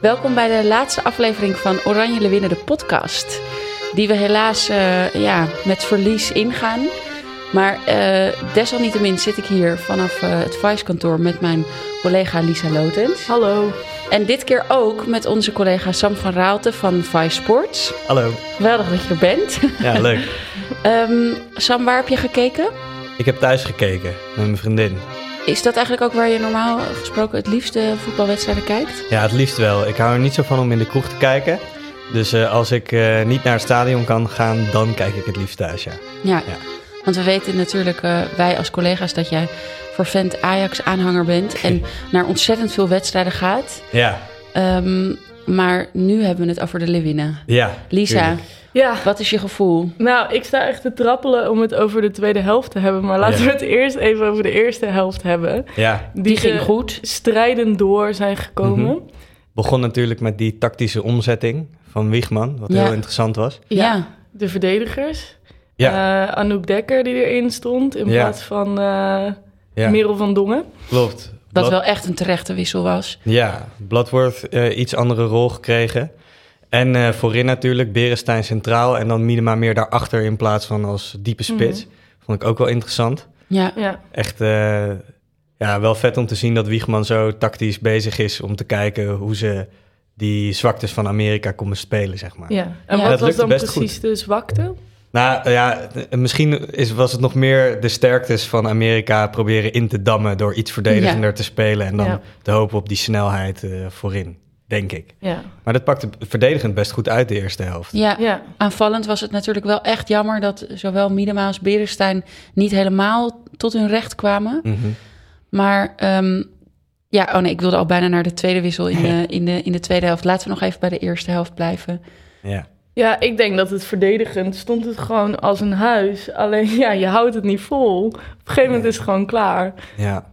Welkom bij de laatste aflevering van Oranje Leeuwinnen, de podcast. Die we helaas met verlies ingaan. Maar desalniettemin zit ik hier vanaf het VICE-kantoor met mijn collega Lisa Lotens. Hallo. En dit keer ook met onze collega Sam van Raalte van VICE Sports. Hallo. Geweldig dat je er bent. Ja, leuk. Sam, waar heb je gekeken? Ik heb thuis gekeken met mijn vriendin. Is dat eigenlijk ook waar je normaal gesproken het liefste voetbalwedstrijden kijkt? Ja, het liefst wel. Ik hou er niet zo van om in de kroeg te kijken. Dus als ik niet naar het stadion kan gaan, dan kijk ik het liefst thuis, ja. Want we weten natuurlijk, wij als collega's, dat jij fervent Ajax-aanhanger bent en naar ontzettend veel wedstrijden gaat. Ja. Maar nu hebben we het over de Leeuwinnen. Ja. Lisa, wat is je gevoel? Nou, ik sta echt te trappelen om het over de tweede helft te hebben. Maar laten we het eerst even over de eerste helft hebben. Ja. Die ging goed. Strijdend door zijn gekomen. Mm-hmm. Begon natuurlijk met die tactische omzetting van Wiegman, wat heel interessant was. Ja. De verdedigers. Ja. Anouk Dekker die erin stond in plaats van Merel van Dongen. Klopt. Dat wel echt een terechte wissel was. Ja, Bloodworth iets andere rol gekregen. En voorin natuurlijk Beerensteyn centraal en dan Miedema meer daarachter in plaats van als diepe spits. Mm-hmm. Vond ik ook wel interessant. Ja. Echt wel vet om te zien dat Wiegman zo tactisch bezig is om te kijken hoe ze die zwaktes van Amerika konden spelen, zeg maar. Ja. En wat was dan precies de zwakte? Nou ja, misschien was het nog meer de sterktes van Amerika proberen in te dammen door iets verdedigender te spelen en dan te hopen op die snelheid voorin, denk ik. Ja. Maar dat pakte verdedigend best goed uit de eerste helft. Ja, aanvallend was het natuurlijk wel echt jammer dat zowel Miedema als Beresteyn niet helemaal tot hun recht kwamen. Mm-hmm. Maar ik wilde al bijna naar de tweede wissel in de tweede helft. Laten we nog even bij de eerste helft blijven. Ja. Ja, ik denk dat het verdedigend stond het gewoon als een huis. Alleen, je houdt het niet vol. Op een gegeven moment is het gewoon klaar. Ja.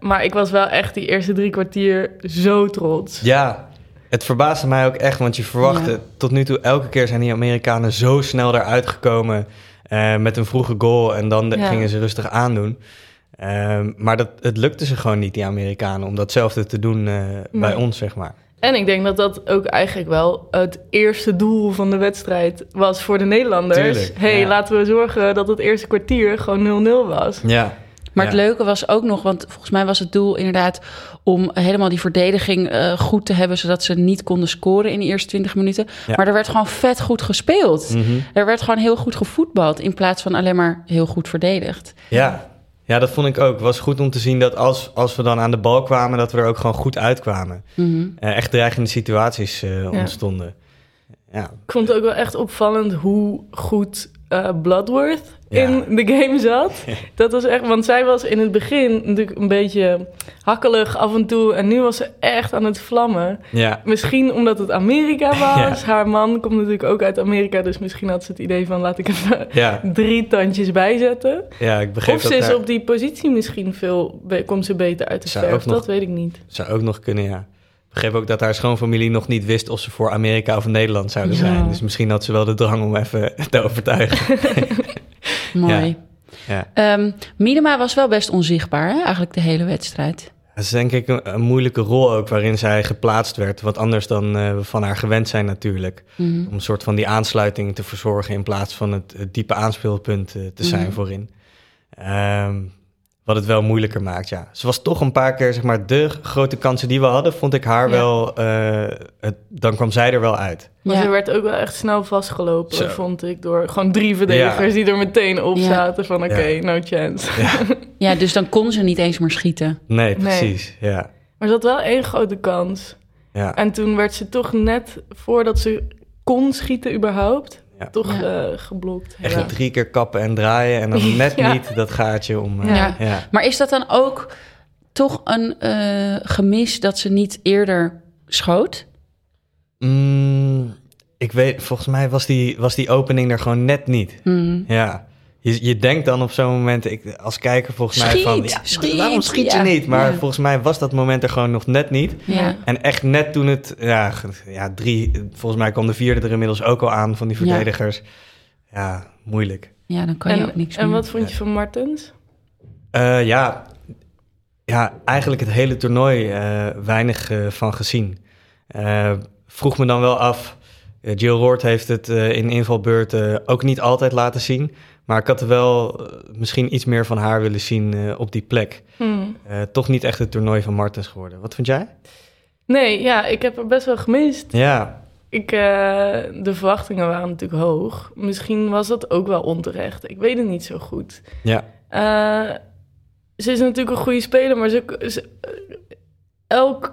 Maar ik was wel echt die eerste 3 kwartier zo trots. Ja, het verbaasde mij ook echt. Want je verwachtte tot nu toe elke keer zijn die Amerikanen zo snel eruit gekomen. Met een vroege goal en dan gingen ze rustig aandoen. Maar het lukte ze gewoon niet, die Amerikanen, om datzelfde te doen bij ons, zeg maar. En ik denk dat dat ook eigenlijk wel het eerste doel van de wedstrijd was voor de Nederlanders. Tuurlijk, laten we zorgen dat het eerste kwartier gewoon 0-0 was. Ja. Maar het leuke was ook nog, want volgens mij was het doel inderdaad om helemaal die verdediging goed te hebben, zodat ze niet konden scoren in de eerste 20 minuten. Ja. Maar er werd gewoon vet goed gespeeld. Mm-hmm. Er werd gewoon heel goed gevoetbald in plaats van alleen maar heel goed verdedigd. Ja, dat vond ik ook. Het was goed om te zien dat als we dan aan de bal kwamen, dat we er ook gewoon goed uitkwamen. Mm-hmm. Echt dreigende situaties ontstonden. Ja. Ik vond het ook wel echt opvallend hoe goed Bloodworth in de game zat. Dat was echt, want zij was in het begin natuurlijk een beetje hakkelig af en toe. En nu was ze echt aan het vlammen. Ja. Misschien omdat het Amerika was. Ja. Haar man komt natuurlijk ook uit Amerika. Dus misschien had ze het idee van laat ik even 3 tandjes bijzetten. Ja, ik begreep of dat ze is op die positie misschien komt ze beter uit de verf. Dat weet ik niet. Zou ook nog kunnen, ja. Ik begreep ook dat haar schoonfamilie nog niet wist of ze voor Amerika of Nederland zouden zijn. Dus misschien had ze wel de drang om even te overtuigen. Mooi. Ja. Miedema was wel best onzichtbaar, hè? Eigenlijk de hele wedstrijd. Dat is denk ik een moeilijke rol ook waarin zij geplaatst werd. Wat anders dan we van haar gewend zijn natuurlijk. Mm-hmm. Om een soort van die aansluiting te verzorgen in plaats van het diepe aanspeelpunt te zijn voorin. Wat het wel moeilijker maakt, Ze was toch een paar keer, zeg maar, de grote kansen die we hadden, vond ik haar wel. Dan kwam zij er wel uit. Maar ze werd ook wel echt snel vastgelopen, vond ik, door gewoon 3 verdedigers die er meteen op zaten van oké, no chance. Ja. Dus dan kon ze niet eens meer schieten. Nee, precies, ja. Maar ze had wel 1 grote kans. Ja. En toen werd ze toch net voordat ze kon schieten überhaupt, ja, toch geblokt. Echt een 3 keer kappen en draaien en dan net niet dat gaatje om... Maar is dat dan ook toch een gemis dat ze niet eerder schoot? Ik weet, volgens mij was die opening er gewoon net niet. Mm. Ja. Je denkt dan op zo'n moment, als kijker volgens mij van... Ja, waarom schiet je niet? Maar volgens mij was dat moment er gewoon nog net niet. Ja. En echt net toen het... volgens mij kwam de 4e er inmiddels ook al aan van die verdedigers. Ja, moeilijk. Ja, dan kan je ook niks meer. En wat vond je van Martens? Eigenlijk het hele toernooi weinig van gezien. Vroeg me dan wel af... Jill Roord heeft het in invalbeurten ook niet altijd laten zien... Maar ik had er wel misschien iets meer van haar willen zien op die plek. Hmm. Toch niet echt het toernooi van Martens geworden. Wat vind jij? Nee, ik heb er best wel gemist. Ja. De verwachtingen waren natuurlijk hoog. Misschien was dat ook wel onterecht. Ik weet het niet zo goed. Ja. Ze is natuurlijk een goede speler, maar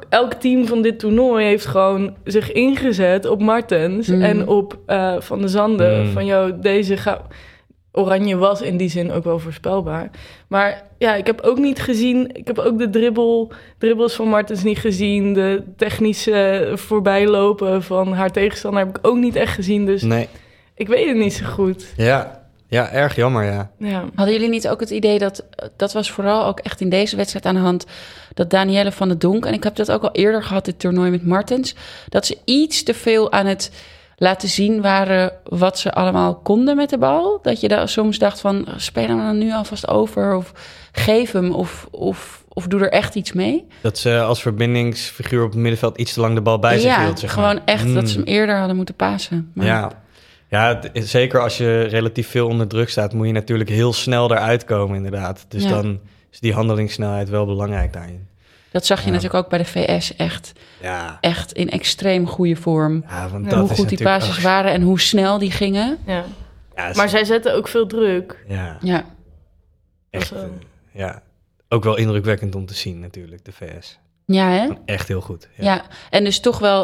elk team van dit toernooi heeft gewoon zich ingezet op Martens en op Van de Sande. Mm. Van, deze gaat... Oranje was in die zin ook wel voorspelbaar. Maar ik heb ook niet gezien... Ik heb ook de dribbles van Martens niet gezien. De technische voorbijlopen van haar tegenstander heb ik ook niet echt gezien. Dus ik weet het niet zo goed. Ja, erg jammer, ja. Hadden jullie niet ook het idee dat... Dat was vooral ook echt in deze wedstrijd aan de hand... dat Daniëlle van de Donk... en ik heb dat ook al eerder gehad, dit toernooi met Martens... dat ze iets te veel aan het... laten zien waren wat ze allemaal konden met de bal. Dat je daar soms dacht van, speel hem dan nu alvast over... of geef hem, of doe er echt iets mee. Dat ze als verbindingsfiguur op het middenveld... iets te lang de bal bij zich hield. Ja, gewoon echt dat ze hem eerder hadden moeten passen. Maar... zeker als je relatief veel onder druk staat... moet je natuurlijk heel snel eruit komen inderdaad. Dus dan is die handelingssnelheid wel belangrijk daarin. Dat zag je natuurlijk ook bij de VS echt in extreem goede vorm. Ja, want dat hoe goed die passes waren en hoe snel die gingen. Ja. Maar zij zetten ook veel druk. Ja. Echt, ook wel indrukwekkend om te zien natuurlijk, de VS. Ja, hè? Echt heel goed. Ja. En dus toch wel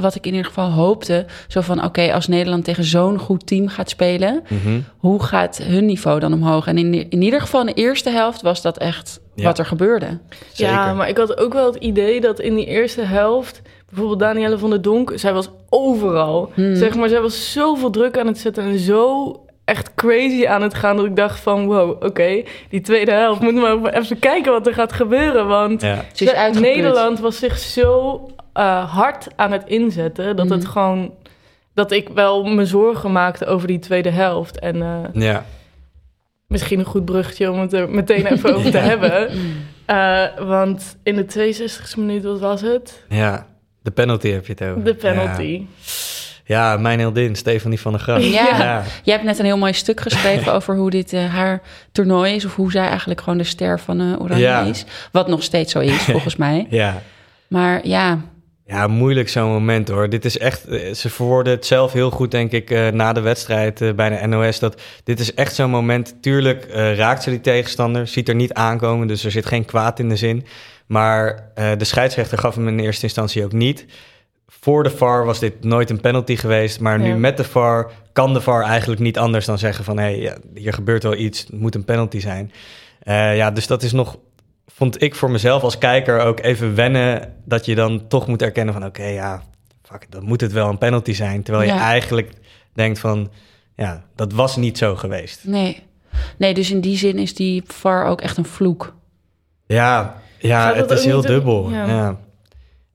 wat ik in ieder geval hoopte... zo van, oké, als Nederland tegen zo'n goed team gaat spelen... Mm-hmm. Hoe gaat hun niveau dan omhoog? En in ieder geval in de eerste helft was dat echt... wat er gebeurde. Zeker. Ja, maar ik had ook wel het idee dat in die eerste helft... bijvoorbeeld Daniëlle van der Donk, zij was overal. Zeg maar, zij was zoveel druk aan het zetten... en zo echt crazy aan het gaan... dat ik dacht van, wow, oké, die tweede helft... moeten we maar even kijken wat er gaat gebeuren. Want Nederland was zich zo hard aan het inzetten... dat het gewoon... dat ik wel me zorgen maakte over die tweede helft. En... misschien een goed bruggetje om het er meteen even over te hebben. Want in de 62e minuut, wat was het? Ja, de penalty heb je het over. De penalty. Ja, mijn heldin, Stefanie van der Gracht. Ja. Jij hebt net een heel mooi stuk geschreven over hoe dit haar toernooi is... of hoe zij eigenlijk gewoon de ster van Oranje is. Wat nog steeds zo is, volgens mij. Maar ja, moeilijk zo'n moment hoor. Dit is echt, ze verwoorden het zelf heel goed, denk ik, na de wedstrijd bij de NOS. Dat dit is echt zo'n moment. Tuurlijk raakt ze die tegenstander, ziet er niet aankomen, dus er zit geen kwaad in de zin. Maar de scheidsrechter gaf hem in eerste instantie ook niet. Voor de VAR was dit nooit een penalty geweest, maar nu met de VAR kan de VAR eigenlijk niet anders dan zeggen van... hier gebeurt wel iets, het moet een penalty zijn. Dus dat is nog... vond ik voor mezelf als kijker ook even wennen... dat je dan toch moet erkennen van... fuck, dan moet het wel een penalty zijn. Terwijl je eigenlijk denkt van... dat was niet zo geweest. Nee, dus in die zin is die VAR ook echt een vloek. Ja, het is heel dubbel.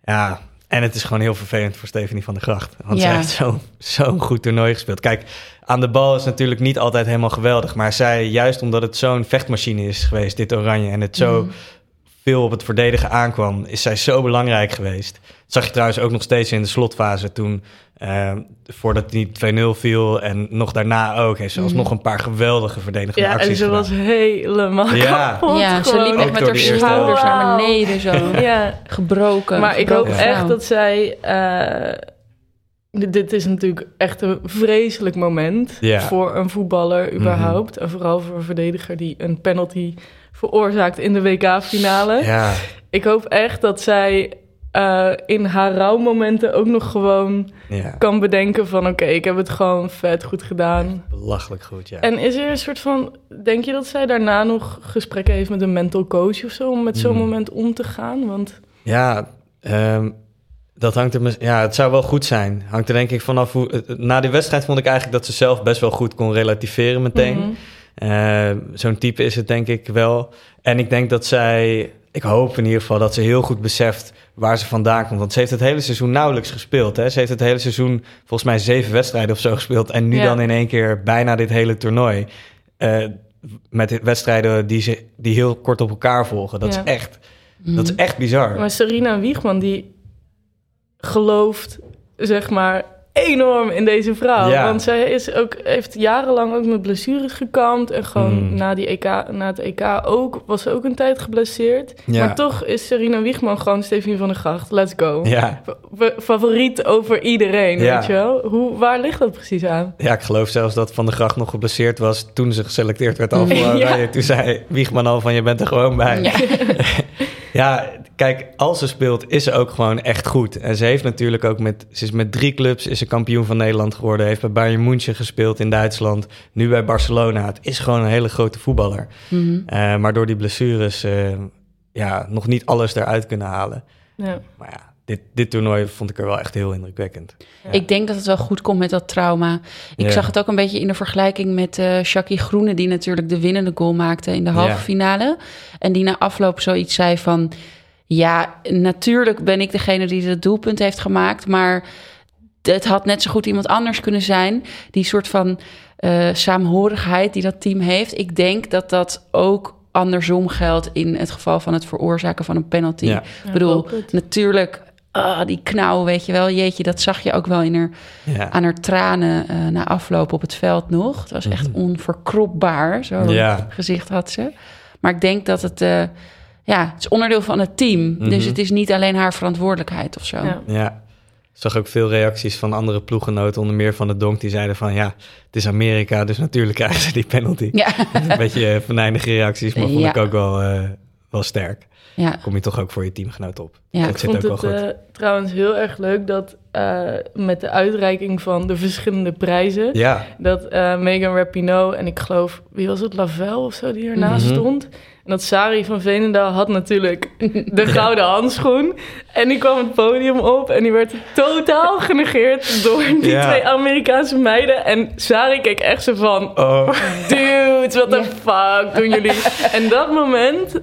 Ja, en het is gewoon heel vervelend voor Stefanie van der Gracht. Want zij heeft zo'n goed toernooi gespeeld. Kijk, aan de bal is natuurlijk niet altijd helemaal geweldig. Maar zij, juist omdat het zo'n vechtmachine is geweest, dit Oranje... en het zo veel op het verdedigen aankwam, is zij zo belangrijk geweest. Dat zag je trouwens ook nog steeds in de slotfase toen... voordat die 2-0 viel en nog daarna ook... heeft ze alsnog een paar geweldige verdedigende acties gedaan. Ja, en ze was helemaal kapot. Ja, ze liep echt met haar schouders naar beneden zo. Gebroken. Maar ik hoop echt dat zij... dit is natuurlijk echt een vreselijk moment voor een voetballer überhaupt. En vooral voor een verdediger die een penalty veroorzaakt in de WK-finale. Ik hoop echt dat zij in haar rouwmomenten ook nog gewoon kan bedenken van... Oké, ik heb het gewoon vet goed gedaan. Belachelijk goed, ja. En is er een soort van... Denk je dat zij daarna nog gesprekken heeft met een mental coach of zo... om met zo'n moment om te gaan? Want... Ja, dat hangt er... Ja, het zou wel goed zijn. Hangt er denk ik vanaf hoe... Na die wedstrijd vond ik eigenlijk dat ze zelf best wel goed kon relativeren meteen. Zo'n type is het denk ik wel. En ik denk dat zij... Ik hoop in ieder geval dat ze heel goed beseft waar ze vandaan komt. Want ze heeft het hele seizoen nauwelijks gespeeld. Hè? Ze heeft het hele seizoen volgens mij 7 wedstrijden of zo gespeeld. En nu dan in één keer bijna dit hele toernooi. Met wedstrijden die heel kort op elkaar volgen. Dat is echt bizar. Maar Serena Wiegman, die gelooft zeg maar enorm in deze vrouw. Ja. Want zij heeft jarenlang ook met blessures gekampt. En gewoon na het EK was ze ook een tijd geblesseerd. Ja. Maar toch is Sarina Wiegman gewoon Stefanie van der Gracht. Let's go. Ja. Favoriet over iedereen, weet je wel. Waar ligt dat precies aan? Ja, ik geloof zelfs dat Van der Gracht nog geblesseerd was... toen ze geselecteerd werd al voor Oranje. Toen zei Wiegman al van, je bent er gewoon bij. Ja. Ja, kijk, als ze speelt is ze ook gewoon echt goed. En ze heeft natuurlijk ook met 3 clubs is ze kampioen van Nederland geworden. Heeft bij Bayern München gespeeld in Duitsland. Nu bij Barcelona. Het is gewoon een hele grote voetballer. Mm-hmm. Maar door die blessures nog niet alles eruit kunnen halen. Ja. Maar ja. Dit toernooi vond ik er wel echt heel indrukwekkend. Ja. Ik denk dat het wel goed komt met dat trauma. Ik zag het ook een beetje in de vergelijking met Shaki Groene... die natuurlijk de winnende goal maakte in de halve finale. En die na afloop zoiets zei van... ja, natuurlijk ben ik degene die het doelpunt heeft gemaakt... maar het had net zo goed iemand anders kunnen zijn. Die soort van saamhorigheid die dat team heeft. Ik denk dat dat ook... andersom geldt in het geval van het veroorzaken van een penalty. Ja. Ik bedoel, natuurlijk, die knauw, weet je wel. Jeetje, dat zag je ook wel in aan haar tranen na afloop op het veld nog. Het was echt onverkropbaar, zo'n gezicht had ze. Maar ik denk dat het... het is onderdeel van het team. Mm-hmm. Dus het is niet alleen haar verantwoordelijkheid of zo. Ja. Ik zag ook veel reacties van andere ploeggenoten, onder meer van de Donk, die zeiden van het is Amerika, dus natuurlijk krijgen ze die penalty. Ja. Een beetje venijnige reacties, maar vond ik ook wel sterk. Ja. Kom je toch ook voor je teamgenoot op. Ja. Dat zit ook wel goed. Ik vond het trouwens heel erg leuk dat met de uitreiking van de verschillende prijzen, dat Megan Rapinoe en ik geloof, wie was het, Lavelle of zo, die ernaast stond... En dat Sari van Veenendaal had natuurlijk de gouden handschoen. En die kwam het podium op en die werd totaal genegeerd door die twee Amerikaanse meiden. En Sari keek echt zo van, dudes, what the fuck doen jullie? En dat moment,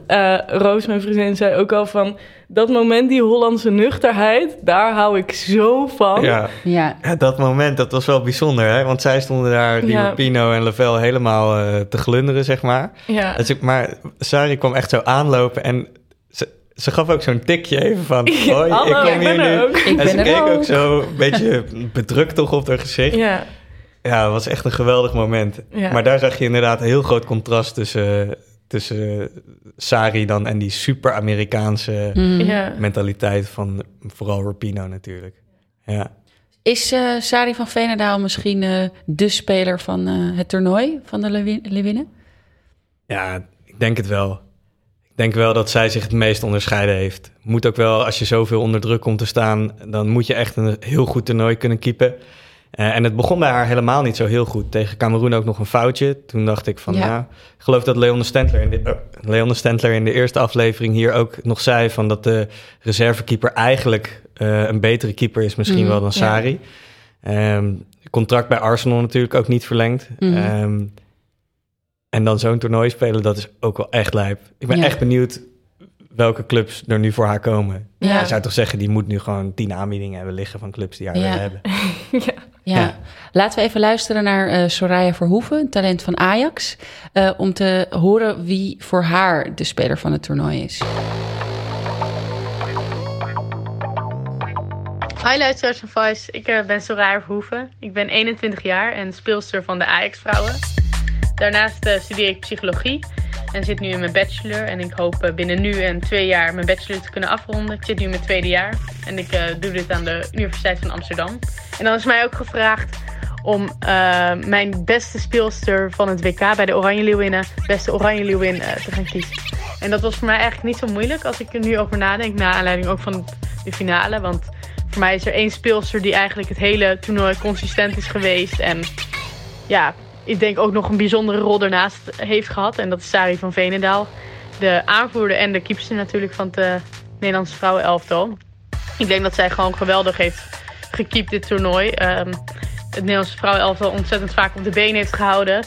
Roos, mijn vriendin, zei ook al van... Dat moment, die Hollandse nuchterheid, daar hou ik zo van. Ja, dat moment, dat was wel bijzonder, hè? Want zij stonden daar, die Rapinoe en Lavelle, helemaal te glunderen, zeg maar. Ja. Maar Sari kwam echt zo aanlopen en ze gaf ook zo'n tikje even van... Hoi, hallo, ik kom hier nu. En ze keek ook zo een beetje bedrukt toch op haar gezicht. Ja, het was echt een geweldig moment. Ja. Maar daar zag je inderdaad een heel groot contrast tussen Sari dan en die super-Amerikaanse mentaliteit van vooral Rapinoe natuurlijk. Ja. Is Sari van Veenendaal misschien de speler van het toernooi van de Leeuwinnen? Ja, ik denk het wel. Ik denk wel dat zij zich het meest onderscheiden heeft. Moet ook wel, als je zoveel onder druk komt te staan... dan moet je echt een heel goed toernooi kunnen keepen. En het begon bij haar helemaal niet zo heel goed. Tegen Cameroen ook nog een foutje. Toen dacht ik van, ik geloof dat Leonne Stentler in de eerste aflevering hier ook nog zei... van dat de reservekeeper eigenlijk een betere keeper is misschien wel dan Sari. Contract bij Arsenal natuurlijk ook niet verlengd. En dan zo'n toernooi spelen, dat is ook wel echt lijp. Ik ben echt benieuwd welke clubs er nu voor haar komen. Ja. Je zou toch zeggen, die moet nu gewoon 10 aanbiedingen hebben liggen... van clubs die haar willen hebben. Ja. Laten we even luisteren naar Soraya Verhoeven, talent van Ajax... om te horen wie voor haar de speler van het toernooi is. Hi luisteraars van VICE, ik ben Soraya Verhoeven. Ik ben 21 jaar en speelster van de Ajax-vrouwen. Daarnaast studeer ik psychologie... En zit nu in mijn bachelor. En ik hoop binnen nu en 2 jaar mijn bachelor te kunnen afronden. Ik zit nu in mijn 2e jaar. En ik doe dit aan de Universiteit van Amsterdam. En dan is mij ook gevraagd om mijn beste speelster van het WK bij de Oranje Leeuwinnen, beste Oranje Leeuwin, te gaan kiezen. En dat was voor mij eigenlijk niet zo moeilijk als ik er nu over nadenk. Naar aanleiding ook van het de finale. Want voor mij is er één speelster die eigenlijk het hele toernooi consistent is geweest. En ja, ik denk ook nog een bijzondere rol daarnaast heeft gehad. En dat is Sari van Veenendaal. De aanvoerder en de keepster natuurlijk van het Nederlandse vrouwenelftal. Ik denk dat zij gewoon geweldig heeft gekiept dit toernooi. Het Nederlandse vrouwenelftal ontzettend vaak op de been heeft gehouden.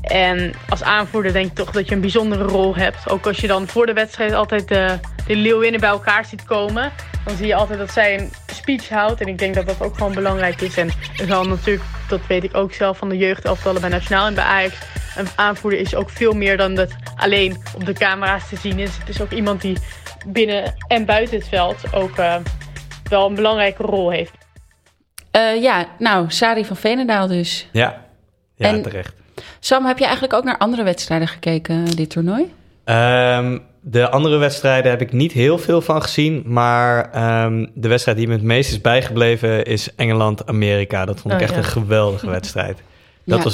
En als aanvoerder denk ik toch dat je een bijzondere rol hebt. Ook als je dan voor de wedstrijd altijd de Leeuwinnen bij elkaar ziet komen. Dan zie je altijd dat zij een speech houdt. En ik denk dat dat ook gewoon belangrijk is. En er zal natuurlijk, dat weet ik ook zelf van de jeugdelftallen bij Nationaal en bij Ajax. Een aanvoerder is ook veel meer dan dat alleen op de camera's te zien is. Het is ook iemand die binnen en buiten het veld ook wel een belangrijke rol heeft. Sari van Veenendaal dus. Ja en terecht. Sam, heb je eigenlijk ook naar andere wedstrijden gekeken, dit toernooi? De andere wedstrijden heb ik niet heel veel van gezien. Maar de wedstrijd die me het meest is bijgebleven is Engeland-Amerika. Dat vond ik echt een geweldige wedstrijd. Dat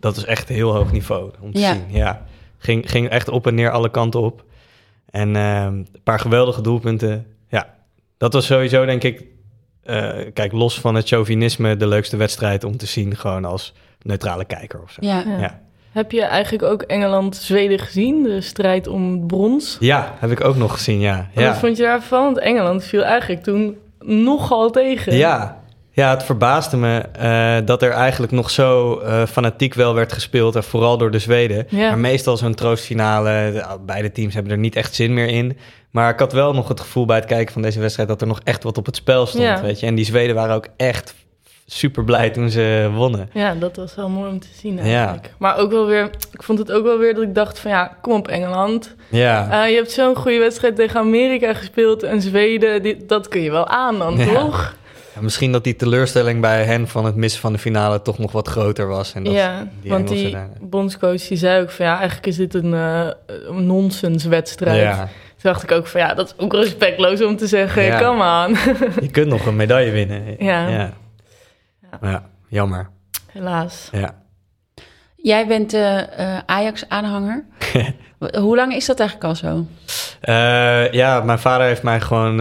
was echt heel hoog niveau om te zien. Ja. Ging echt op en neer alle kanten op. En een paar geweldige doelpunten. Ja, dat was sowieso denk ik... Kijk, los van het chauvinisme, de leukste wedstrijd om te zien. Gewoon als neutrale kijker of zo. Ja. Heb je eigenlijk ook Engeland-Zweden gezien? De strijd om brons? Ja, heb ik ook nog gezien, ja. Wat vond je daarvan? Want Engeland viel eigenlijk toen nogal tegen. Ja, het verbaasde me dat er eigenlijk nog zo fanatiek wel werd gespeeld. En vooral door de Zweden. Ja. Maar meestal zo'n troostfinale. Beide teams hebben er niet echt zin meer in. Maar ik had wel nog het gevoel bij het kijken van deze wedstrijd... dat er nog echt wat op het spel stond, weet je. En die Zweden waren ook echt super blij toen ze wonnen. Ja, dat was wel mooi om te zien eigenlijk. Ja. Maar ook wel weer, ik vond het ook wel weer dat ik dacht van... ja, kom op Engeland. Ja. Je hebt zo'n goede wedstrijd tegen Amerika gespeeld... en Zweden, dat kun je wel aan dan, toch? Ja, misschien dat die teleurstelling bij hen van het missen van de finale toch nog wat groter was. En dat die bondscoach die zei ook van ja, eigenlijk is dit een nonsenswedstrijd. Ja. Toen dacht ik ook van ja, dat is ook respectloos om te zeggen, come on. Je kunt nog een medaille winnen. Ja, jammer. Helaas. Ja. Jij bent Ajax-aanhanger. Hoe lang is dat eigenlijk al zo? Mijn vader heeft mij gewoon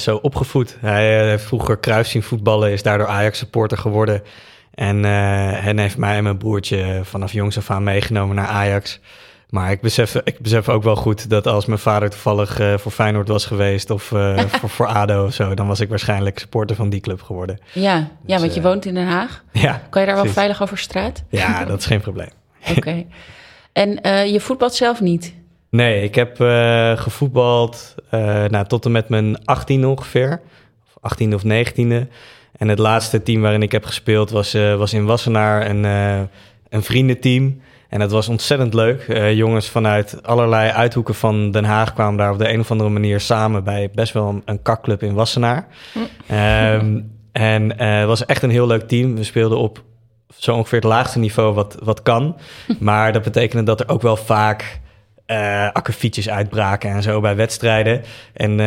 zo opgevoed. Hij heeft vroeger Cruijff zien voetballen, is daardoor Ajax-supporter geworden. En heeft mij en mijn broertje vanaf jongs af aan meegenomen naar Ajax. Maar ik besef ook wel goed dat als mijn vader toevallig voor Feyenoord was geweest... of voor ADO of zo, dan was ik waarschijnlijk supporter van die club geworden. Dus, want je woont in Den Haag. Ja, kan je daar wel veilig over straat? Ja, dat is geen probleem. Oké. En je voetbalt zelf niet? Nee, ik heb gevoetbald tot en met mijn 18e ongeveer. Of 18e of 19e. En het laatste team waarin ik heb gespeeld was in Wassenaar een vriendenteam... En dat was ontzettend leuk. Jongens vanuit allerlei uithoeken van Den Haag kwamen daar op de een of andere manier samen bij best wel een kakclub in Wassenaar. Het was echt een heel leuk team. We speelden op zo ongeveer het laagste niveau wat kan. Maar dat betekende dat er ook wel vaak akkefietjes uitbraken en zo bij wedstrijden. En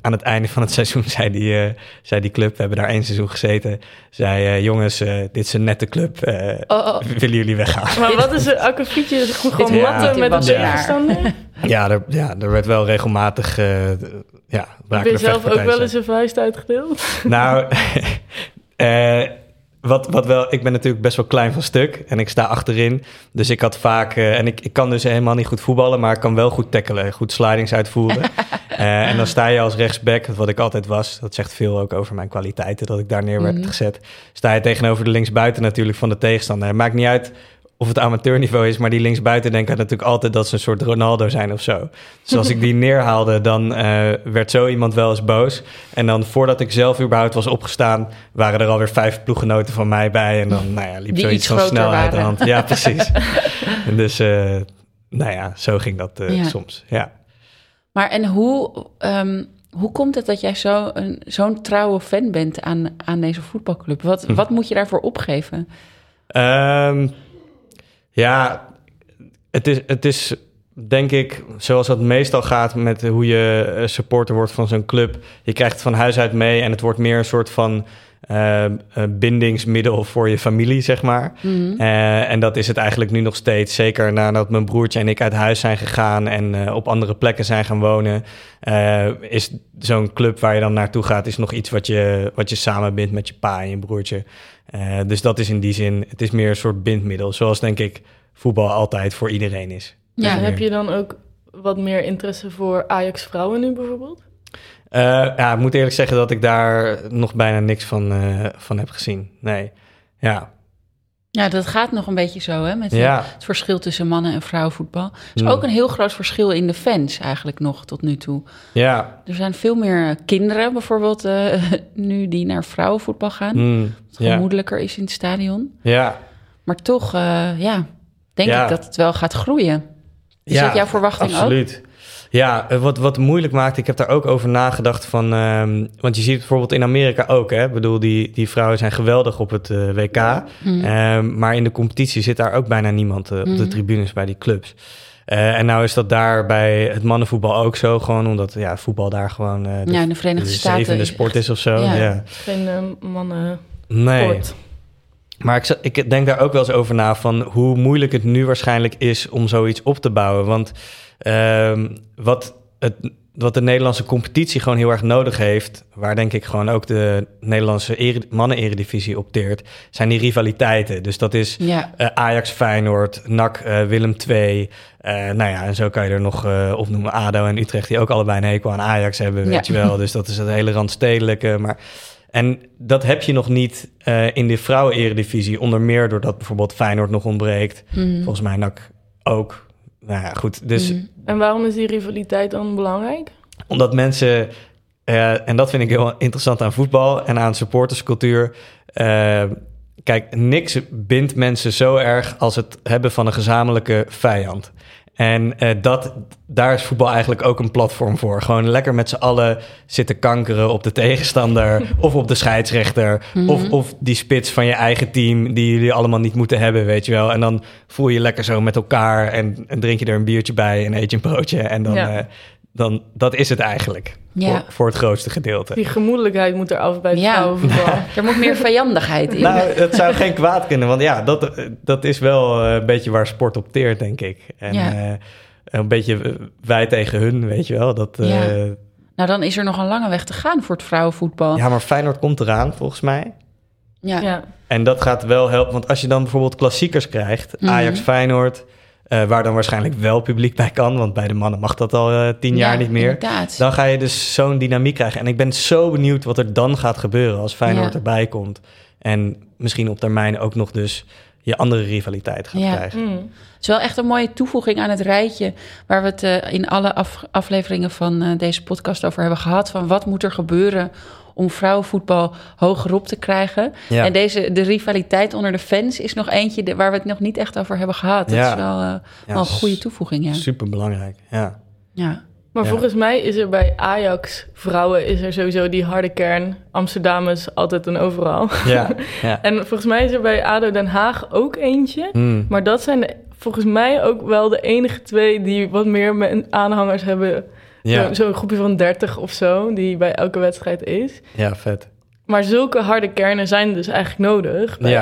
aan het einde van het seizoen zei die club, we hebben daar 1 seizoen gezeten... zei jongens, dit is een nette club, willen jullie weggaan? Maar wat is een akkefietje? Gewoon matten met een tegenstander? Ja, er werd wel regelmatig... ben je zelf ook wel eens een vuist uitgedeeld? Nou, Wat wel, ik ben natuurlijk best wel klein van stuk en ik sta achterin. Dus ik had vaak... En ik kan dus helemaal niet goed voetballen, maar ik kan wel goed tackelen. Goed slidings uitvoeren. En dan sta je als rechtsback, wat ik altijd was. Dat zegt veel ook over mijn kwaliteiten, dat ik daar neer werd gezet. Sta je tegenover de linksbuiten natuurlijk van de tegenstander. Het maakt niet uit of het amateurniveau is, maar die linksbuiten denken natuurlijk altijd dat ze een soort Ronaldo zijn of zo. Dus als ik die neerhaalde, dan werd zo iemand wel eens boos. En dan voordat ik zelf überhaupt was opgestaan, waren er alweer 5 ploeggenoten van mij bij. En dan liep die zoiets van snel uit de hand. Ja, precies. En dus zo ging dat soms. Ja. Maar en hoe komt het dat jij zo'n trouwe fan bent aan deze voetbalclub? Wat moet je daarvoor opgeven? Ja, het is denk ik zoals dat meestal gaat met hoe je supporter wordt van zo'n club. Je krijgt het van huis uit mee en het wordt meer een soort van een bindingsmiddel voor je familie, zeg maar. Mm-hmm. En dat is het eigenlijk nu nog steeds. Zeker nadat mijn broertje en ik uit huis zijn gegaan en op andere plekken zijn gaan wonen, is zo'n club waar je dan naartoe gaat, is nog iets wat je samen bindt met je pa en je broertje. Dus dat is in die zin, het is meer een soort bindmiddel. Zoals denk ik voetbal altijd voor iedereen is. Ja, heb je dan ook wat meer interesse voor Ajax vrouwen nu bijvoorbeeld? Ja, ik moet eerlijk zeggen dat ik daar nog bijna niks van heb gezien. Nee, ja. Ja, dat gaat nog een beetje zo, hè? Met het verschil tussen mannen- en vrouwenvoetbal. Er is ook een heel groot verschil in de fans eigenlijk nog tot nu toe. Ja. Er zijn veel meer kinderen bijvoorbeeld nu die naar vrouwenvoetbal gaan. Wat gemoedelijker is in het stadion. Ja. Maar toch, denk ik dat het wel gaat groeien. Is dat jouw verwachting absoluut. Ook? Absoluut. Ja, wat moeilijk maakt, ik heb daar ook over nagedacht van... want je ziet het bijvoorbeeld in Amerika ook, hè. Ik bedoel, die vrouwen zijn geweldig op het WK. Mm-hmm. Maar in de competitie zit daar ook bijna niemand op de tribunes bij die clubs. En nou is dat daar bij het mannenvoetbal ook zo. Gewoon omdat voetbal daar gewoon in de Verenigde Staten zevende sport is of zo. Ja, geen mannen sport. Maar ik denk daar ook wel eens over na van hoe moeilijk het nu waarschijnlijk is om zoiets op te bouwen. Want wat de Nederlandse competitie gewoon heel erg nodig heeft, waar denk ik gewoon ook de Nederlandse mannen-eredivisie opteert, zijn die rivaliteiten. Dus dat is Ajax-Feyenoord, NAC, Willem II. En zo kan je er nog opnoemen ADO en Utrecht, die ook allebei een hekel aan Ajax hebben, weet je wel. Dus dat is het hele randstedelijke, maar... En dat heb je nog niet in de vrouwen-eredivisie. Onder meer doordat bijvoorbeeld Feyenoord nog ontbreekt. Mm. Volgens mij NAC ook. Nou ja, goed. Dus... En waarom is die rivaliteit dan belangrijk? Omdat mensen... en dat vind ik heel interessant aan voetbal en aan supporterscultuur. Kijk, niks bindt mensen zo erg als het hebben van een gezamenlijke vijand. En daar is voetbal eigenlijk ook een platform voor. Gewoon lekker met z'n allen zitten kankeren op de tegenstander... of op de scheidsrechter... Mm-hmm. Of die spits van je eigen team... die jullie allemaal niet moeten hebben, weet je wel. En dan voel je lekker zo met elkaar... en drink je er een biertje bij en eet je een broodje. En dan, dan dat is het eigenlijk voor het grootste gedeelte. Die gemoedelijkheid moet er af bij het vrouwenvoetbal. Er moet meer vijandigheid in. Nou, dat zou geen kwaad kunnen. Want dat is wel een beetje waar sport op teert, denk ik. En een beetje wij tegen hun, weet je wel. Nou, dan is er nog een lange weg te gaan voor het vrouwenvoetbal. Ja, maar Feyenoord komt eraan, volgens mij. Ja. En dat gaat wel helpen. Want als je dan bijvoorbeeld klassiekers krijgt... Ajax, Feyenoord... waar dan waarschijnlijk wel publiek bij kan... want bij de mannen mag dat al 10 jaar niet meer. Inderdaad. Dan ga je dus zo'n dynamiek krijgen. En ik ben zo benieuwd wat er dan gaat gebeuren... als Feyenoord erbij komt. En misschien op termijn ook nog dus... je andere rivaliteit gaat krijgen. Het is wel echt een mooie toevoeging aan het rijtje... waar we het in alle afleveringen van deze podcast over hebben gehad... van wat moet er gebeuren... om vrouwenvoetbal hogerop te krijgen. Ja. En de rivaliteit onder de fans is nog eentje... waar we het nog niet echt over hebben gehad. Dat is wel, wel een goede toevoeging. Ja. Superbelangrijk, ja. Maar volgens mij is er bij Ajax vrouwen... is er sowieso die harde kern. Amsterdam is altijd en overal. Ja. En volgens mij is er bij ADO Den Haag ook eentje. Maar dat zijn volgens mij ook wel de enige twee... die wat meer aanhangers hebben... Ja. Zo'n groepje van 30 of zo, die bij elke wedstrijd is. Ja, vet. Maar zulke harde kernen zijn dus eigenlijk nodig... bij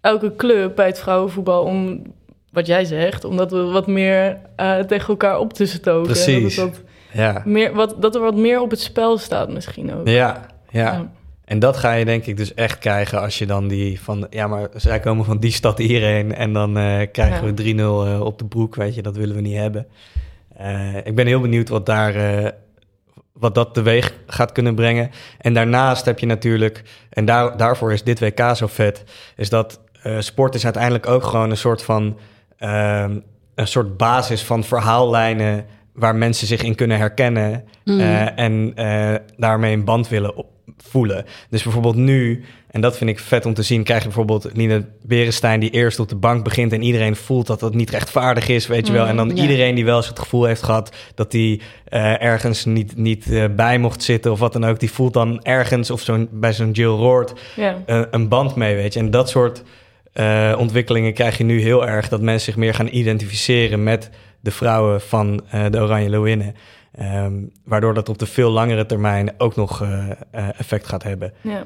elke club, bij het vrouwenvoetbal... om, wat jij zegt, om dat wat meer tegen elkaar op te stoken. Precies, dat er wat meer op het spel staat misschien ook. Ja. En dat ga je denk ik dus echt krijgen... als je dan die van... ja, maar zij komen van die stad hierheen... en dan krijgen we 3-0 op de broek, weet je. Dat willen we niet hebben. Ik ben heel benieuwd wat dat teweeg gaat kunnen brengen. En daarnaast heb je natuurlijk... en daarvoor is dit WK zo vet... is dat sport is uiteindelijk ook gewoon een soort basis van verhaallijnen... waar mensen zich in kunnen herkennen... en daarmee een band willen voelen. Dus bijvoorbeeld nu... en dat vind ik vet om te zien... krijg je bijvoorbeeld Lina Berestein... die eerst op de bank begint... en iedereen voelt dat dat niet rechtvaardig is, weet je wel. En dan iedereen die wel eens het gevoel heeft gehad... dat die ergens niet bij mocht zitten of wat dan ook... die voelt dan ergens, of bij zo'n Jill Roord... een band mee, weet je. En dat soort ontwikkelingen krijg je nu heel erg... dat mensen zich meer gaan identificeren met de vrouwen van de Oranje Leeuwinnen... Waardoor dat op de veel langere termijn ook nog effect gaat hebben. Ja.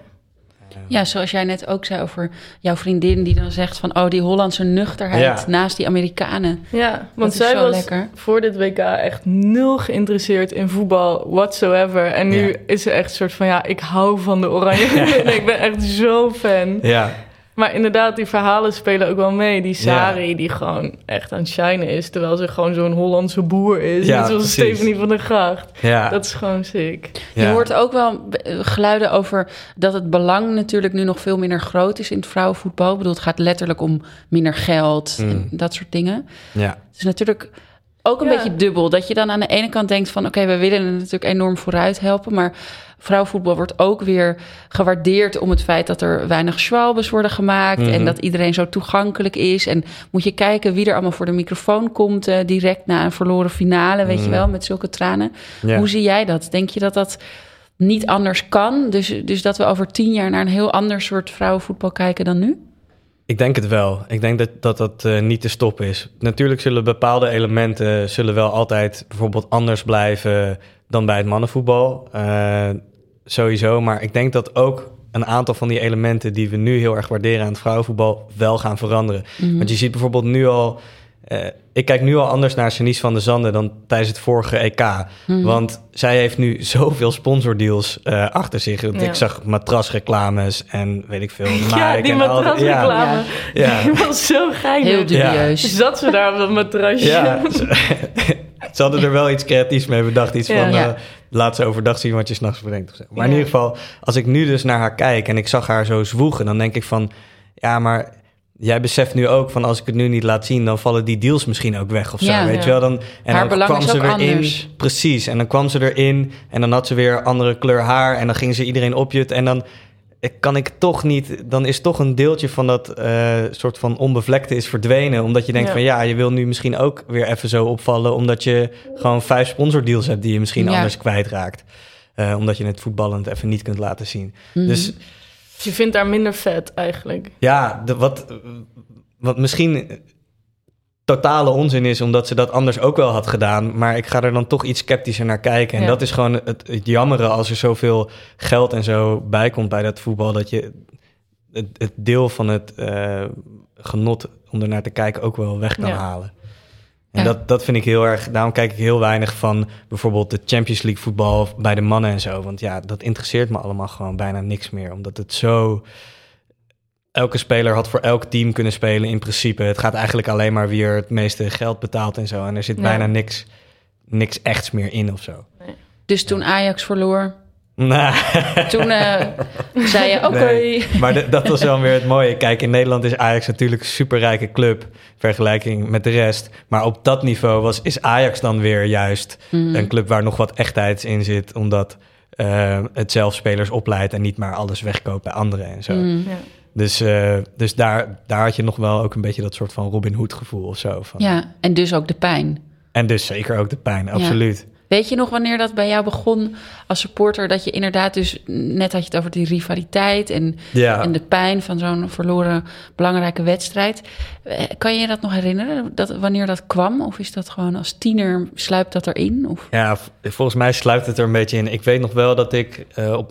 Ja, zoals jij net ook zei over jouw vriendin die dan zegt van... oh, die Hollandse nuchterheid naast die Amerikanen. Ja, want zij was lekker. Voor dit WK echt nul geïnteresseerd in voetbal whatsoever. En nu is ze echt een soort van, ja, ik hou van de Oranje Leeuwinnen. Ik ben echt zo fan. Ja. Maar inderdaad, die verhalen spelen ook wel mee. Die Sari, die gewoon echt aan het shinen is... terwijl ze gewoon zo'n Hollandse boer is. Ja, net zoals Stefanie van der Gracht. Ja. Dat is gewoon sick. Ja. Je hoort ook wel geluiden over... dat het belang natuurlijk nu nog veel minder groot is... in het vrouwenvoetbal. Ik bedoel, het gaat letterlijk om minder geld en dat soort dingen. Ja. Het is natuurlijk ook een beetje dubbel. Dat je dan aan de ene kant denkt van... oké, we willen er natuurlijk enorm vooruit helpen, maar... vrouwenvoetbal wordt ook weer gewaardeerd om het feit dat er weinig schwalbes worden gemaakt. Mm-hmm. En dat iedereen zo toegankelijk is. En moet je kijken wie er allemaal voor de microfoon komt direct na een verloren finale, weet je wel, met zulke tranen. Ja. Hoe zie jij dat? Denk je dat dat niet anders kan? Dus dat we over 10 jaar naar een heel ander soort vrouwenvoetbal kijken dan nu? Ik denk het wel. Ik denk dat niet te stoppen is. Natuurlijk zullen bepaalde elementen wel altijd bijvoorbeeld anders blijven dan bij het mannenvoetbal. Sowieso, maar ik denk dat ook een aantal van die elementen die we nu heel erg waarderen aan het vrouwenvoetbal wel gaan veranderen. Mm-hmm. Want je ziet bijvoorbeeld nu al... ik kijk nu al anders naar Sanne van de Sande dan tijdens het vorige EK. Mm-hmm. Want zij heeft nu zoveel sponsordeals achter zich. Want ik zag matrasreclames en weet ik veel. Ja, die matrasreclame. Ja. Die was zo geinig. Heel dubieus. Ja. Zat ze daar op dat matrasje? Ja. Ze hadden er wel iets creatiefs mee bedacht. Iets van, laat ze overdag zien wat je s'nachts bedenkt. Of zo. Maar in ieder geval, als ik nu dus naar haar kijk... en ik zag haar zo zwoegen, dan denk ik van... ja, maar jij beseft nu ook van... als ik het nu niet laat zien, dan vallen die deals misschien ook weg of zo. Weet je wel? Dan, en haar dan kwam ze weer anders in. Precies, en dan kwam ze erin... en dan had ze weer andere kleur haar... en dan ging ze iedereen opjutten en dan... kan ik toch niet, dan is toch een deeltje van dat soort van onbevlekte is verdwenen. Omdat je denkt van je wil nu misschien ook weer even zo opvallen. Omdat je gewoon 5 sponsordeals hebt die je misschien anders kwijtraakt. Omdat je het voetballend even niet kunt laten zien. Mm-hmm. Dus je vindt daar minder vet eigenlijk. Ja, wat misschien totale onzin is, omdat ze dat anders ook wel had gedaan. Maar ik ga er dan toch iets sceptischer naar kijken. En dat is gewoon het jammeren als er zoveel geld en zo bij komt bij dat voetbal. Dat je het deel van het genot om ernaar te kijken ook wel weg kan halen. En dat vind ik heel erg... Daarom kijk ik heel weinig van bijvoorbeeld de Champions League voetbal bij de mannen en zo. Want ja, dat interesseert me allemaal gewoon bijna niks meer. Omdat het zo... Elke speler had voor elk team kunnen spelen in principe. Het gaat eigenlijk alleen maar wie er het meeste geld betaalt en zo. En er zit bijna niks echts meer in of zo. Nee. Dus toen Ajax verloor... Nah. Toen zei je oké. Nee, maar dat was wel weer het mooie. Kijk, in Nederland is Ajax natuurlijk een superrijke club... vergelijking met de rest. Maar op dat niveau is Ajax dan weer juist... een club waar nog wat echtheid in zit... omdat het zelf spelers opleidt... en niet maar alles wegkoopt bij anderen en zo. Ja. Dus daar had je nog wel ook een beetje dat soort van Robin Hood gevoel of zo. Van. Ja, en dus ook de pijn. En dus zeker ook de pijn, absoluut. Ja. Weet je nog wanneer dat bij jou begon als supporter... dat je inderdaad dus, net had je het over die rivaliteit... en de pijn van zo'n verloren belangrijke wedstrijd. Kan je dat nog herinneren, wanneer dat kwam? Of is dat gewoon als tiener, sluipt dat erin? Of? Ja, volgens mij sluipt het er een beetje in. Ik weet nog wel dat ik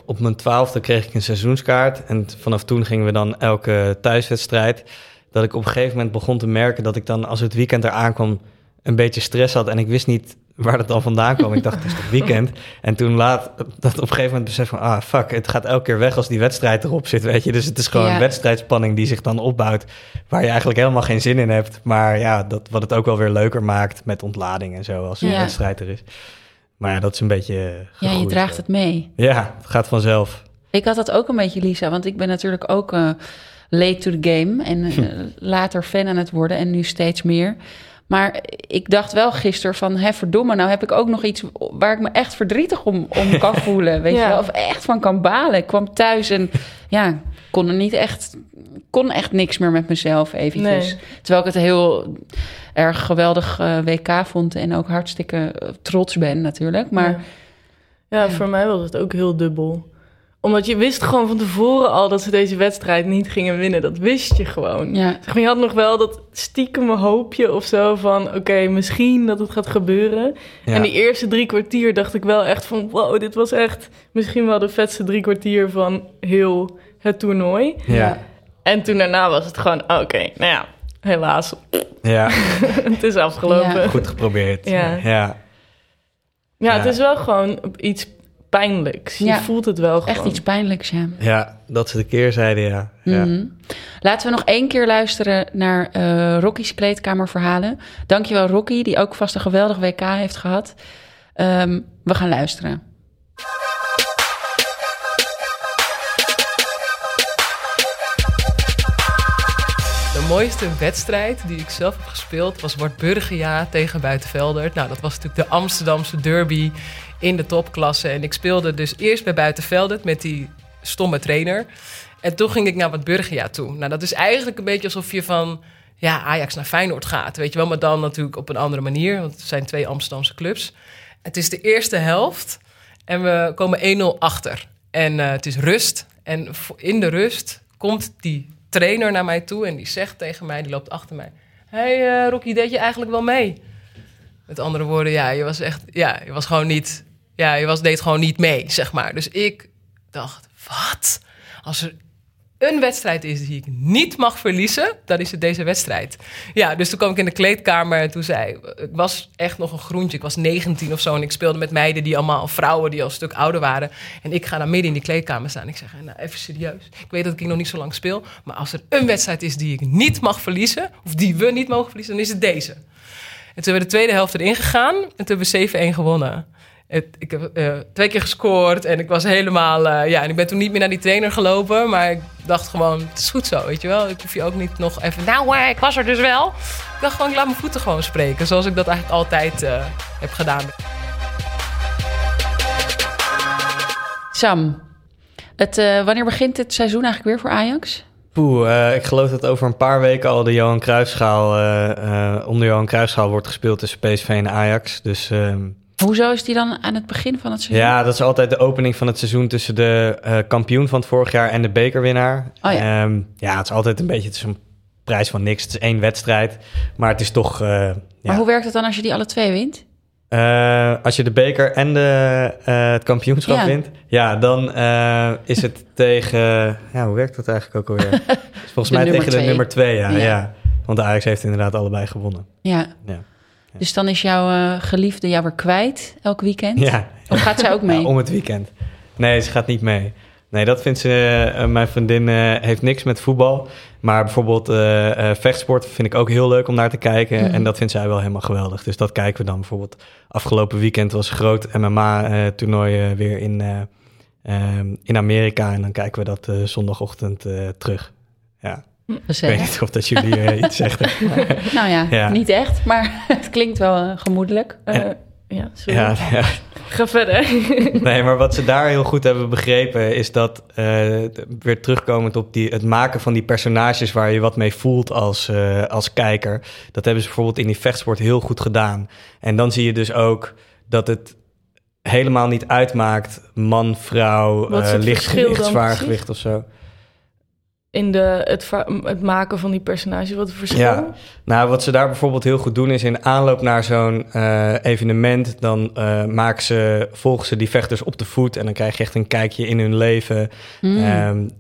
op mijn 12e kreeg ik een seizoenskaart... en vanaf toen gingen we dan elke thuiswedstrijd... dat ik op een gegeven moment begon te merken... dat ik dan als het weekend eraan kwam een beetje stress had... en ik wist niet... waar dat al vandaan kwam. Ik dacht, het is toch weekend? En toen dat op een gegeven moment besef van... ah, fuck, het gaat elke keer weg als die wedstrijd erop zit, weet je. Dus het is gewoon wedstrijdspanning die zich dan opbouwt... waar je eigenlijk helemaal geen zin in hebt. Maar ja, wat het ook wel weer leuker maakt... met ontlading en zo, als die wedstrijd er is. Maar ja, dat is een beetje gegroeid. Ja, je draagt het mee. Ja, het gaat vanzelf. Ik had dat ook een beetje, Lisa, want ik ben natuurlijk ook... late to the game en later fan aan het worden... en nu steeds meer... Maar ik dacht wel gisteren van... verdomme, nou heb ik ook nog iets... waar ik me echt verdrietig om kan voelen. Weet je wel? Of echt van kan balen. Ik kwam thuis en kon er niet echt... kon echt niks meer met mezelf eventjes. Nee. Terwijl ik het heel erg geweldig WK vond... en ook hartstikke trots ben natuurlijk. Maar, voor mij was het ook heel dubbel... Omdat je wist gewoon van tevoren al dat ze deze wedstrijd niet gingen winnen. Dat wist je gewoon. Ja. Je had nog wel dat stiekeme hoopje of zo van... Oké, misschien dat het gaat gebeuren. Ja. En die eerste 3 kwartier dacht ik wel echt van... Wow, dit was echt misschien wel de vetste 3 kwartier van heel het toernooi. Ja. En toen daarna was het gewoon... Oké, nou ja, helaas. Ja. Het is afgelopen. Ja. Goed geprobeerd. Ja. Ja, het is wel gewoon iets... pijnlijks. Je voelt het wel gewoon. Echt iets pijnlijks, ja. Ja, dat ze de keerzijde, ja. Mm-hmm. Laten we nog 1 keer luisteren naar Rocky's kleedkamerverhalen. Dankjewel Rocky, die ook vast een geweldig WK heeft gehad. We gaan luisteren. De mooiste wedstrijd die ik zelf heb gespeeld was Wartburgia tegen Buitenveldert. Nou, dat was natuurlijk de Amsterdamse derby... in de topklasse. En ik speelde dus eerst bij Buitenveldert met die stomme trainer. En toen ging ik naar Wartburgia toe. Nou, dat is eigenlijk een beetje alsof je van Ajax naar Feyenoord gaat. Weet je wel, maar dan natuurlijk op een andere manier. Want het zijn 2 Amsterdamse clubs. Het is de eerste helft en we komen 1-0 achter. En het is rust. En in de rust komt die trainer naar mij toe en die zegt tegen mij, die loopt achter mij... Hey Rocky, deed je eigenlijk wel mee? Met andere woorden, je deed gewoon niet mee, zeg maar. Dus ik dacht, wat? Als er een wedstrijd is die ik niet mag verliezen, dan is het deze wedstrijd. Ja, dus toen kwam ik in de kleedkamer en toen zei... Ik was echt nog een groentje, ik was 19 of zo... en ik speelde met meiden, die allemaal vrouwen die al een stuk ouder waren. En ik ga dan midden in die kleedkamer staan. Ik zeg, nou, even serieus. Ik weet dat ik nog niet zo lang speel... maar als er een wedstrijd is die ik niet mag verliezen... of die we niet mogen verliezen, dan is het deze. En toen hebben we de tweede helft erin gegaan en toen hebben we 7-1 gewonnen. Ik heb 2 keer gescoord en ik was helemaal... en ik ben toen niet meer naar die trainer gelopen, maar ik dacht gewoon... het is goed zo, weet je wel. Ik hoef je ook niet nog even... ik was er dus wel. Ik dacht gewoon, ik laat mijn voeten gewoon spreken, zoals ik dat eigenlijk altijd heb gedaan. Sam, wanneer begint het seizoen eigenlijk weer voor Ajax? Ik geloof dat over een paar weken al de Johan Cruijffschaal... onder Johan Cruijffschaal wordt gespeeld tussen PSV en Ajax. Dus, hoezo is die dan aan het begin van het seizoen? Ja, dat is altijd de opening van het seizoen... tussen de kampioen van het vorig jaar en de bekerwinnaar. Oh, ja. Het is altijd een beetje... het is een prijs van niks, het is 1 wedstrijd. Maar het is toch... Maar hoe werkt het dan als je die alle 2 wint? Als je de beker en het kampioenschap wint... ja, dan is het tegen... Ja, hoe werkt dat eigenlijk ook alweer? Volgens mij tegen de nummer 2, ja. Want de Ajax heeft inderdaad allebei gewonnen. Ja. Dus dan is jouw geliefde jou weer kwijt elk weekend? Ja. Of gaat zij ook mee? Ja, om het weekend. Nee, ze gaat niet mee. Nee, dat vindt ze... mijn vriendin heeft niks met voetbal. Maar bijvoorbeeld vechtsport vind ik ook heel leuk om naar te kijken. Mm. En dat vindt zij wel helemaal geweldig. Dus dat kijken we dan bijvoorbeeld. Afgelopen weekend was een groot MMA-toernooi weer in Amerika. En dan kijken we dat zondagochtend terug. Ja. Ik weet niet of dat jullie iets zeggen. Nou ja, niet echt. Maar het klinkt wel gemoedelijk. Ja. Ga verder. Nee, maar wat ze daar heel goed hebben begrepen... is dat, weer terugkomend op het maken van die personages... waar je wat mee voelt als kijker. Dat hebben ze bijvoorbeeld in die vechtsport heel goed gedaan. En dan zie je dus ook dat het helemaal niet uitmaakt... man, vrouw, lichtgewicht, zwaargewicht of zo. In het maken van die personages, wat het verschil? Ja, nou, wat ze daar bijvoorbeeld heel goed doen... is in aanloop naar zo'n evenement... dan volgen ze die vechters op de voet... en dan krijg je echt een kijkje in hun leven.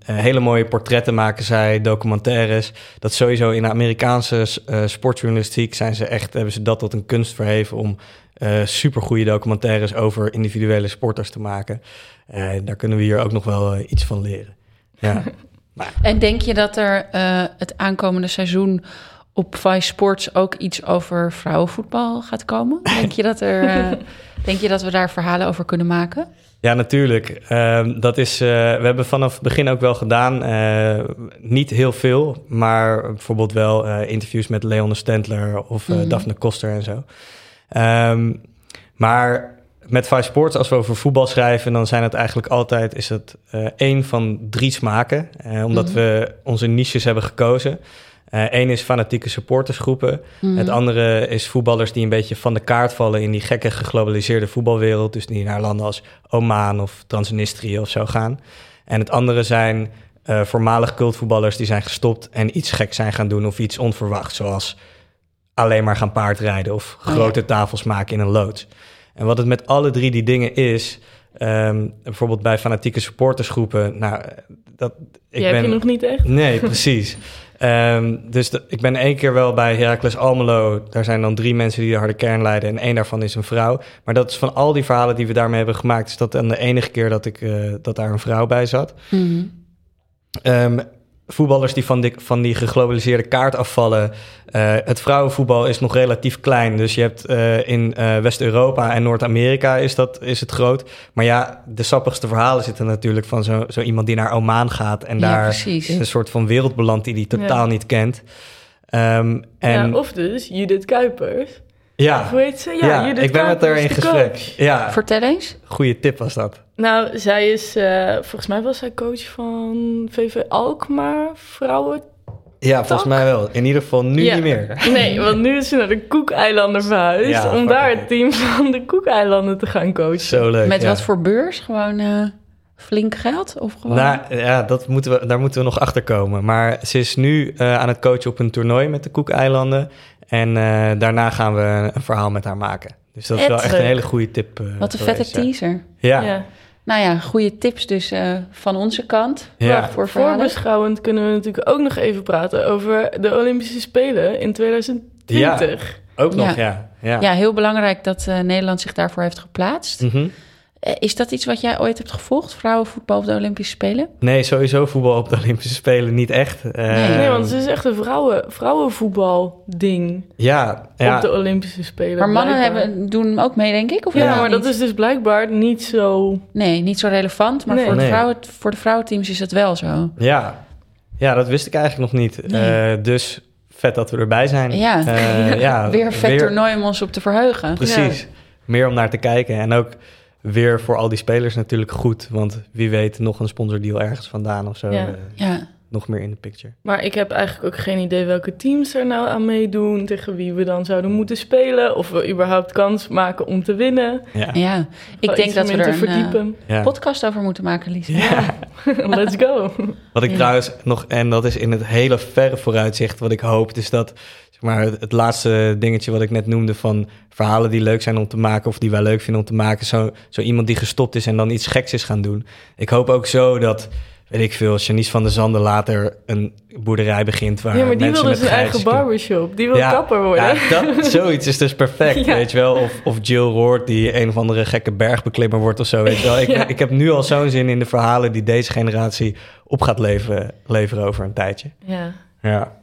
Hele mooie portretten maken zij, documentaires. Dat sowieso in de Amerikaanse sportjournalistiek... hebben ze dat tot een kunst verheven... om supergoeie documentaires over individuele sporters te maken. Daar kunnen we hier ook nog wel iets van leren. Ja. En denk je dat er het aankomende seizoen op VICE Sports ook iets over vrouwenvoetbal gaat komen? Denk je dat we daar verhalen over kunnen maken? Ja, natuurlijk. We hebben vanaf het begin ook wel gedaan. Niet heel veel, maar bijvoorbeeld wel interviews met Leonne Stentler of Daphne Koster en zo. Maar... met VICE Sports, als we over voetbal schrijven... dan zijn het eigenlijk altijd... is het 1 van 3 smaken. Omdat we onze niches hebben gekozen. 1 is fanatieke supportersgroepen. Het andere is voetballers die een beetje van de kaart vallen... in die gekke geglobaliseerde voetbalwereld. Dus die naar landen als Oman of Transnistrië of zo gaan. En het andere zijn voormalig cultvoetballers die zijn gestopt en iets gek zijn gaan doen of iets onverwachts. Zoals alleen maar gaan paardrijden of grote tafels maken in een loods. En wat het met alle drie die dingen is, bijvoorbeeld bij fanatieke supportersgroepen. Nou, dat ik ben... heb je nog niet echt? Nee, precies. Ik ben één keer wel bij Heracles Almelo. Daar zijn dan 3 mensen die de harde kern leiden en 1 daarvan is een vrouw. Maar dat is van al die verhalen die we daarmee hebben gemaakt, is dat dan de enige keer dat ik dat daar een vrouw bij zat. Mm-hmm. Voetballers die van die geglobaliseerde kaart afvallen. Het vrouwenvoetbal is nog relatief klein. Dus je hebt in West-Europa en Noord-Amerika is het groot. Maar ja, de sappigste verhalen zitten natuurlijk van zo iemand die naar Oman gaat. En daar precies. Is een soort van wereld belandt die hij totaal niet kent. Of dus Judith Kuipers. Ja, of hoe heet ze? Judith ik ben Kuipers, met haar in gesprek. Ja. Vertel eens. Goeie tip was dat. Nou, zij is, volgens mij was zij coach van VV Alkmaar, vrouwen. Ja, volgens mij wel. In ieder geval nu niet meer. Nee, want nu is ze naar de Koekeilanden verhuisd om daar het team van de Koekeilanden te gaan coachen. Zo leuk. Met wat voor beurs? Gewoon flink geld? Of gewoon? Nou, ja, daar moeten we nog achter komen. Maar ze is nu aan het coachen op een toernooi met de Koekeilanden. En daarna gaan we een verhaal met haar maken. Dus dat is wel echt een hele goede tip. Wat een vette teaser. Ja. Nou ja, goede tips dus van onze kant. Ja. Voorbeschouwend kunnen we natuurlijk ook nog even praten over de Olympische Spelen in 2020. Ja, ook nog, ja. Ja, heel belangrijk dat Nederland zich daarvoor heeft geplaatst. Mm-hmm. Is dat iets wat jij ooit hebt gevolgd? Vrouwenvoetbal op de Olympische Spelen? Nee, sowieso voetbal op de Olympische Spelen niet echt. Nee, want het is echt een vrouwenvoetbalding op de Olympische Spelen. Maar mannen doen hem ook mee, denk ik? Of maar dat is dus blijkbaar niet zo... Nee, niet zo relevant. Maar voor de vrouwenteams is dat wel zo. Ja, dat wist ik eigenlijk nog niet. Nee. Dus vet dat we erbij zijn. Ja, weer vet toernooi om ons op te verheugen. Precies, meer om naar te kijken. En ook... weer voor al die spelers natuurlijk goed. Want wie weet nog een sponsordeal ergens vandaan of zo. Nog meer in de picture. Maar ik heb eigenlijk ook geen idee welke teams er nou aan meedoen. Tegen wie we dan zouden moeten spelen. Of we überhaupt kans maken om te winnen. Ja. Ik denk dat we er een podcast over moeten maken, Lisa. Ja. Let's go. Wat ik trouwens nog... en dat is in het hele verre vooruitzicht wat ik hoop... is dat... Maar het laatste dingetje wat ik net noemde van verhalen die leuk zijn om te maken... of die wij leuk vinden om te maken. Zo iemand die gestopt is en dan iets geks is gaan doen. Ik hoop ook zo dat, weet ik veel, Janice van der Sande later een boerderij begint... waar mensen met die wil dus een eigen barbershop. Die wil kapper worden. Ja, zoiets is dus perfect, weet je wel. Of Jill Roord die een of andere gekke bergbeklimmer wordt of zo. Weet je wel. Ik heb nu al zo'n zin in de verhalen die deze generatie op gaat leveren over een tijdje. Ja.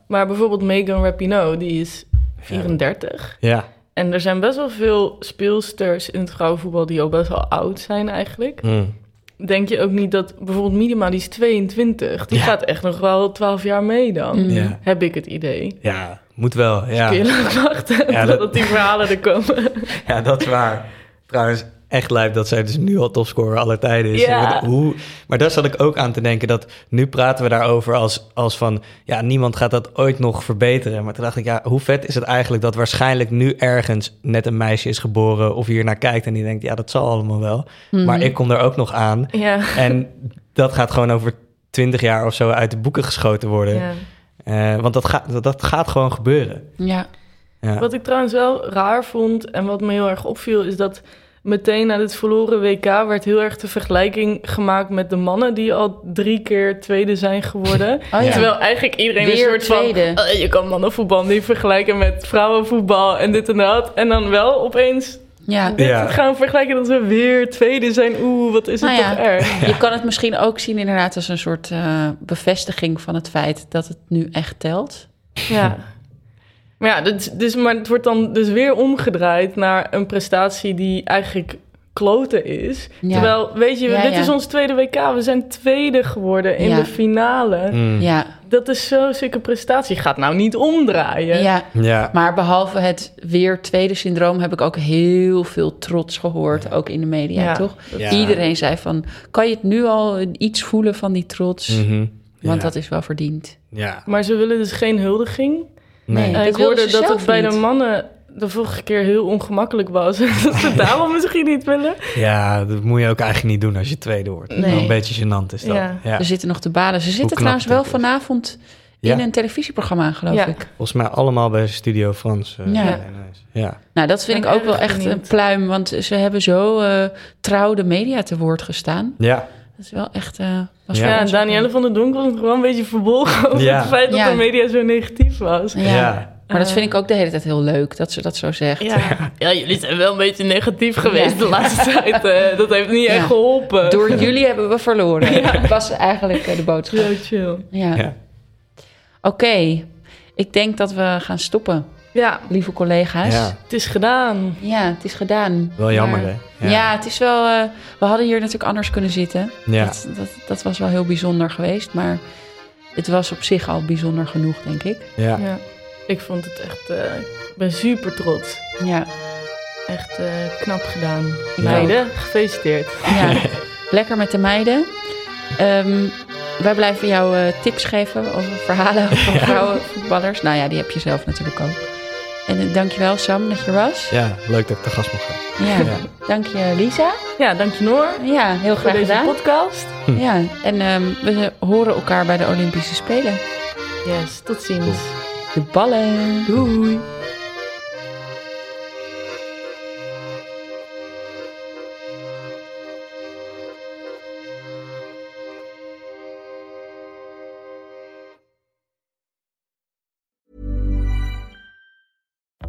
Maar bijvoorbeeld Megan Rapinoe, die is 34. Ja. En er zijn best wel veel speelsters in het vrouwenvoetbal die ook best wel oud zijn eigenlijk. Mm. Denk je ook niet dat bijvoorbeeld Miedema, die is 22. Die gaat echt nog wel 12 jaar mee dan. Mm. Ja. Heb ik het idee. Ja, moet wel. Ja. Dus kun je nog wachten totdat die verhalen er komen. Ja, dat is waar. Trouwens, echt lijp dat zij dus nu al topscorer aller tijden is. Ja. Maar daar zat ik ook aan te denken dat nu praten we daarover als van... ja, niemand gaat dat ooit nog verbeteren. Maar toen dacht ik, hoe vet is het eigenlijk dat waarschijnlijk nu ergens... net een meisje is geboren of hier naar kijkt en die denkt... ja, dat zal allemaal wel. Mm-hmm. Maar ik kom er ook nog aan. Ja. En dat gaat gewoon over 20 jaar of zo uit de boeken geschoten worden. Ja. Want dat gaat gewoon gebeuren. Ja. Ja. Wat ik trouwens wel raar vond en wat me heel erg opviel is dat... meteen na dit verloren WK werd heel erg de vergelijking gemaakt met de mannen... die al 3 keer tweede zijn geworden. Terwijl eigenlijk iedereen weer een soort tweede. Van... je kan mannenvoetbal niet vergelijken met vrouwenvoetbal en dit en dat. En dan wel opeens gaan vergelijken dat we weer tweede zijn. Wat is het toch erg. Je kan het misschien ook zien inderdaad als een soort bevestiging van het feit... dat het nu echt telt. Ja. Maar maar het wordt dan dus weer omgedraaid naar een prestatie die eigenlijk kloten is. Ja. Terwijl, weet je, dit is ons tweede WK. We zijn tweede geworden in de finale. Mm. Ja. Dat is zo'n zieke prestatie. Gaat nou niet omdraaien. Ja. Maar behalve het weer tweede syndroom... heb ik ook heel veel trots gehoord, ook in de media, toch? Ja. Iedereen zei van, kan je het nu al iets voelen van die trots? Mm-hmm. Want dat is wel verdiend. Ja. Maar ze willen dus geen huldiging... Nee, ik hoorde dat het bij de mannen de vorige keer heel ongemakkelijk was. Dat ze daarom misschien niet willen. Ja, dat moet je ook eigenlijk niet doen als je tweede wordt. Nee. Een beetje gênant is dat. Ja. Ja. Er zitten nog te baden. Ze zitten trouwens wel vanavond in een televisieprogramma, geloof ik. Volgens mij allemaal bij Studio Frans. Ja. Nou, dat vind ik ook wel echt een pluim. Want ze hebben zo trouw de media te woord gestaan. Ja. Dat is wel echt... en Daniëlle van de Donk was gewoon een beetje verbolgen over het feit dat de media zo negatief was. Ja. Maar dat vind ik ook de hele tijd heel leuk, dat ze dat zo zegt. Ja, jullie zijn wel een beetje negatief geweest de laatste tijd. Dat heeft niet echt geholpen. Door jullie hebben we verloren. Ja. Dat was eigenlijk de boodschap. Heel chill. Ja. Oké, ik denk dat we gaan stoppen. Ja. Lieve collega's. Ja. Het is gedaan. Ja, het is gedaan. Wel jammer, maar, hè? Ja, het is wel... we hadden hier natuurlijk anders kunnen zitten. Ja. Dat was wel heel bijzonder geweest. Maar het was op zich al bijzonder genoeg, denk ik. Ja. Ik vond het echt... ik ben super trots. Ja. Echt knap gedaan. Meiden, gefeliciteerd. Ja. Lekker met de meiden. Wij blijven jou tips geven over verhalen van vrouwen, voetballers. Nou ja, die heb je zelf natuurlijk ook. En dankjewel Sam dat je was. Ja, leuk dat ik te gast mocht gaan. Ja. Dank je Lisa. Ja, dank je Noor. Ja, heel graag gedaan. Voor deze podcast. Ja, en we horen elkaar bij de Olympische Spelen. Yes, tot ziens. De ballen. Doei.